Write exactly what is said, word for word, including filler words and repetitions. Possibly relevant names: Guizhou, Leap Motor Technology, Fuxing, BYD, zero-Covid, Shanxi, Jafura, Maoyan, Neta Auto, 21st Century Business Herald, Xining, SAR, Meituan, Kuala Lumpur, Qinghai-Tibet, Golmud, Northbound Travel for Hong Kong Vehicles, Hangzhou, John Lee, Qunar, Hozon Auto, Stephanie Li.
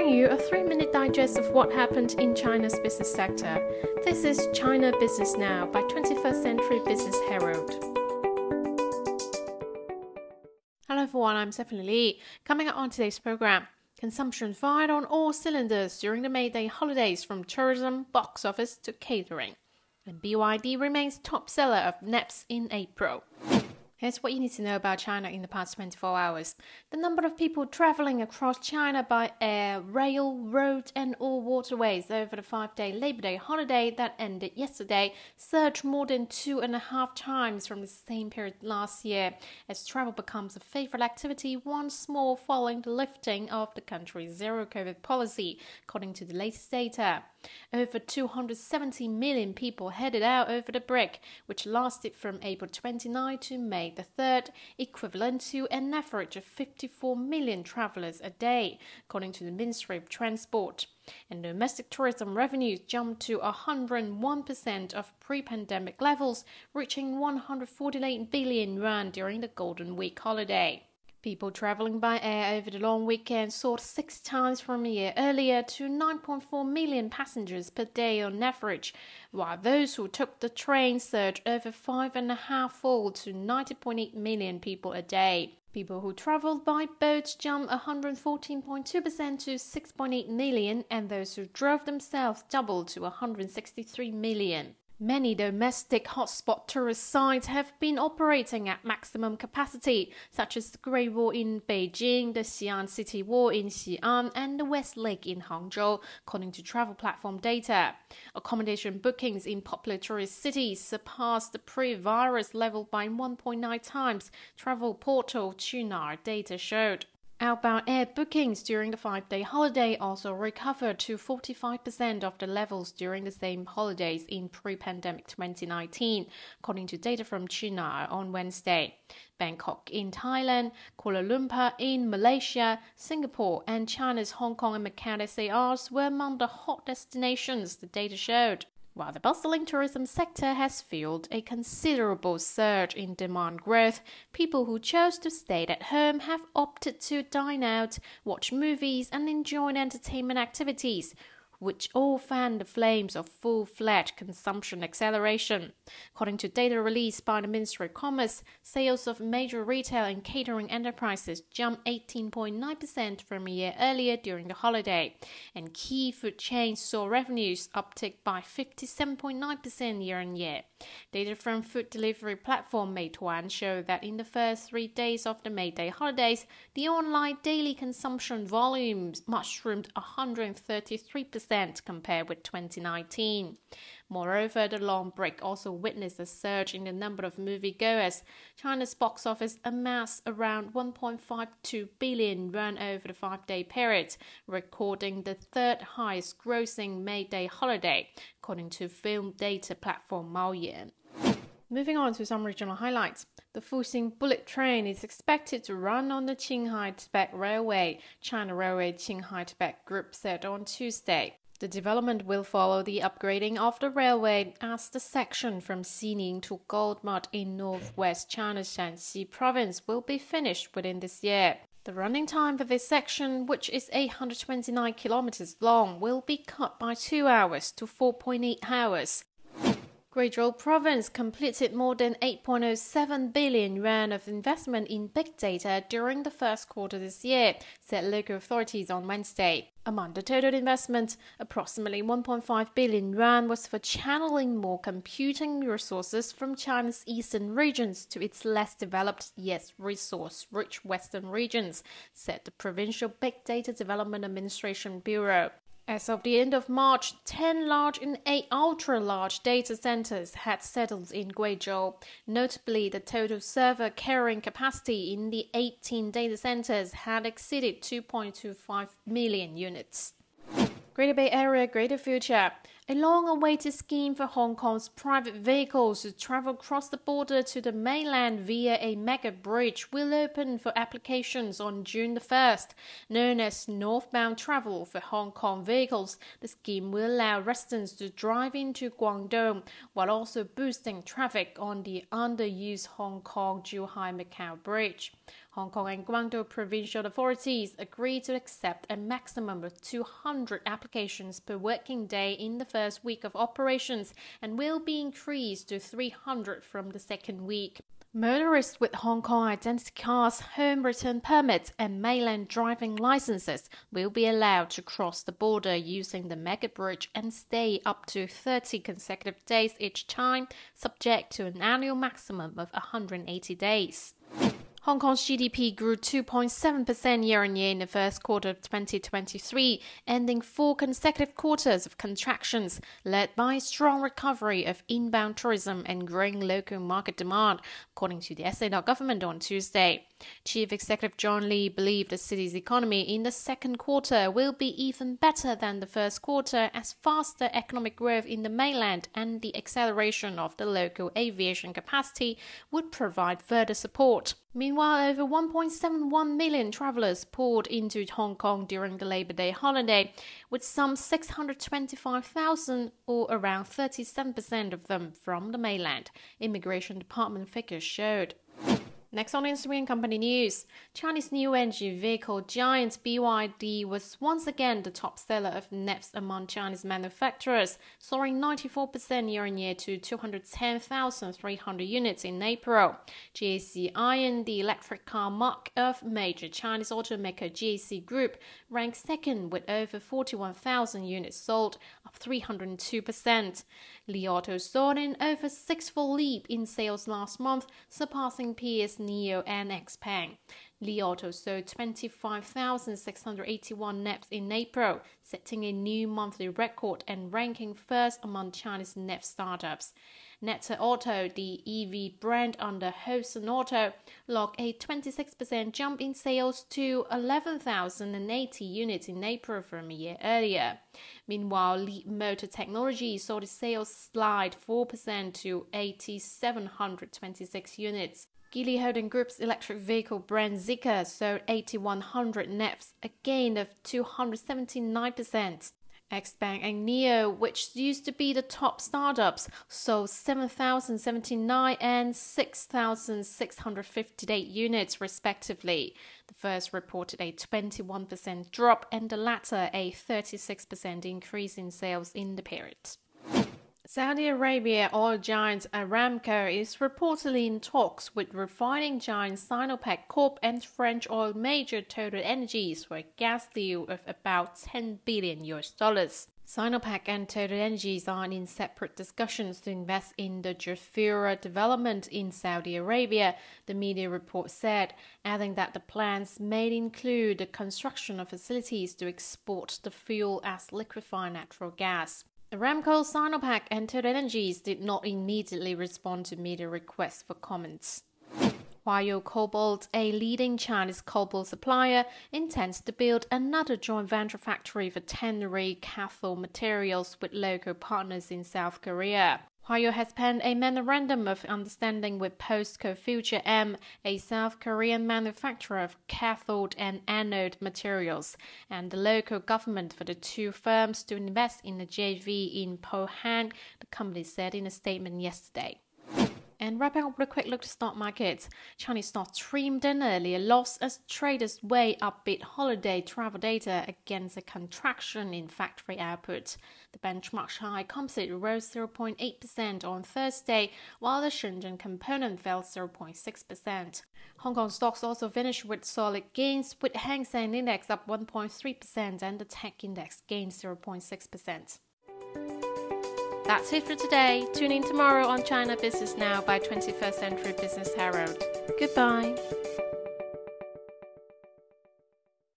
bring you a three-minute digest of what happened in China's business sector. This is China Business Now by twenty-first Century Business Herald. Hello everyone, I'm Stephanie Li. Coming up on today's programme, consumption fired on all cylinders during the May Day holidays from tourism, box office to catering. And B Y D remains top seller of N E Vs in April. Here's what you need to know about China in the past twenty-four hours. The number of people travelling across China by air, rail, road and all waterways over the five-day Labor Day holiday that ended yesterday surged more than two and a half times from the same period last year, as travel becomes a favourite activity once more following the lifting of the country's zero-Covid policy, according to the latest data. Over two hundred seventy million people headed out over the break, which lasted from April twenty-ninth to May the third, equivalent to an average of fifty-four million travellers a day, according to the Ministry of Transport. And domestic tourism revenues jumped to one hundred one percent of pre-pandemic levels, reaching one hundred forty-eight billion yuan during the Golden Week holiday. People travelling by air over the long weekend soared six times from a year earlier to nine point four million passengers per day on average, while those who took the train surged over five and a half fold to ninety point eight million people a day. People who travelled by boat jumped one hundred fourteen point two percent to six point eight million, and those who drove themselves doubled to one hundred sixty-three million. Many domestic hotspot tourist sites have been operating at maximum capacity, such as the Great Wall in Beijing, the Xi'an City Wall in Xi'an, and the West Lake in Hangzhou, according to travel platform data. Accommodation bookings in popular tourist cities surpassed the pre-virus level by one point nine times, travel portal Qunar data showed. Outbound air bookings during the five-day holiday also recovered to forty-five percent of the levels during the same holidays in pre-pandemic twenty nineteen, according to data from Qunar on Wednesday. Bangkok in Thailand, Kuala Lumpur in Malaysia, Singapore and China's Hong Kong and Macau S A Rs were among the hot destinations, the data showed, while the bustling tourism sector has fueled a considerable surge in demand growth. People who chose to stay at home have opted to dine out, watch movies and enjoy entertainment activities, which all fan the flames of full-fledged consumption acceleration. According to data released by the Ministry of Commerce, sales of major retail and catering enterprises jumped eighteen point nine percent from a year earlier during the holiday, and key food chains saw revenues uptick by fifty-seven point nine percent year-on-year. Data from food delivery platform Meituan showed that in the first three days of the May Day holidays, the online daily consumption volumes mushroomed one hundred thirty-three percent compared with twenty nineteen. Moreover, the long break also witnessed a surge in the number of moviegoers. China's box office amassed around one point five two billion yuan over the five-day period, recording the third highest-grossing May Day holiday, according to film data platform Maoyan. Moving on to some regional highlights. The Fuxing bullet train is expected to run on the Qinghai-Tibet Railway, China Railway Qinghai-Tibet Group said on Tuesday. The development will follow the upgrading of the railway as the section from Xining to Golmud in northwest China's Shanxi province will be finished within this year. The running time for this section, which is eight hundred twenty-nine kilometers long, will be cut by two hours to four point eight hours. Guizhou province completed more than eight point zero seven billion yuan of investment in big data during the first quarter this year, said local authorities on Wednesday. Among the total investment, approximately one point five billion yuan was for channeling more computing resources from China's eastern regions to its less developed yet resource-rich western regions, said the Provincial Big Data Development Administration Bureau. As of the end of March, ten large and eight ultra-large data centers had settled in Guizhou. Notably, the total server carrying capacity in the eighteen data centers had exceeded two point two five million units. Greater Bay Area, Greater Future. A long-awaited scheme for Hong Kong's private vehicles to travel across the border to the mainland via a mega bridge will open for applications on June the first. Known as Northbound Travel for Hong Kong Vehicles, the scheme will allow residents to drive into Guangdong while also boosting traffic on the underused Hong Kong Zhuhai Macau Bridge. Hong Kong and Guangdong provincial authorities agreed to accept a maximum of two hundred applications per working day in the first week of operations and will be increased to three hundred from the second week. Motorists with Hong Kong identity cards, home return permits and mainland driving licenses will be allowed to cross the border using the mega bridge and stay up to thirty consecutive days each time, subject to an annual maximum of one hundred eighty days. Hong Kong's G D P grew two point seven percent year-on-year in the first quarter of twenty twenty-three, ending four consecutive quarters of contractions, led by strong recovery of inbound tourism and growing local market demand, according to the S A R government on Tuesday. Chief Executive John Lee believed the city's economy in the second quarter will be even better than the first quarter as faster economic growth in the mainland and the acceleration of the local aviation capacity would provide further support. Meanwhile, over one point seven one million travellers poured into Hong Kong during the Labor Day holiday, with some six hundred twenty-five thousand or around thirty-seven percent of them from the mainland, Immigration Department figures showed. Next on Instagram company news, Chinese new energy vehicle giant B Y D was once again the top seller of N E Vs among Chinese manufacturers, soaring ninety-four percent year-on-year to two hundred ten thousand three hundred units in April. G A C Aion, the electric car mark of major Chinese automaker G A C Group, ranked second with over forty-one thousand units sold, up three hundred two percent. Li Auto soared in over six-fold leap in sales last month, surpassing peers Nio and XPeng. Li Auto sold twenty-five thousand six hundred eighty-one N E Vs in April, setting a new monthly record and ranking first among Chinese N E V startups. Neta Auto, the E V brand under Hozon Auto, logged a twenty-six percent jump in sales to eleven thousand eighty units in April from a year earlier. Meanwhile, Leap Motor Technology saw the sales slide four percent to eight thousand seven hundred twenty-six units. Geely Holding Group's electric vehicle brand Zeekr sold eight thousand one hundred N E Vs, a gain of two hundred seventy-nine percent. XPeng and Nio, which used to be the top startups, sold seven thousand seventy-nine and six thousand six hundred fifty-eight units respectively. The first reported a twenty-one percent drop and the latter a thirty-six percent increase in sales in the period. Saudi Arabia oil giant Aramco is reportedly in talks with refining giant Sinopec Corp and French oil major TotalEnergies for a gas deal of about ten billion U S dollars. Sinopec and TotalEnergies are in separate discussions to invest in the Jafura development in Saudi Arabia, the media report said, adding that the plans may include the construction of facilities to export the fuel as liquefied natural gas. Aramco, Sinopec and TotalEnergies did not immediately respond to media requests for comments. Huayo Cobalt, a leading Chinese cobalt supplier, intends to build another joint venture factory for ternary cathode materials with local partners in South Korea. Huayo has penned a memorandum of understanding with POSCO Future M, a South Korean manufacturer of cathode and anode materials, and the local government for the two firms to invest in a J V in Pohang, the company said in a statement yesterday. And wrapping up with a quick look to stock markets, Chinese stocks trimmed an earlier loss as traders weigh upbeat holiday travel data against a contraction in factory output. The benchmark Shanghai Composite rose zero point eight percent on Thursday, while the Shenzhen component fell zero point six percent. Hong Kong stocks also finished with solid gains, with Hang Seng Index up one point three percent and the Tech Index gained zero point six percent. That's it for today. Tune in tomorrow on China Business Now by twenty-first Century Business Herald. Goodbye.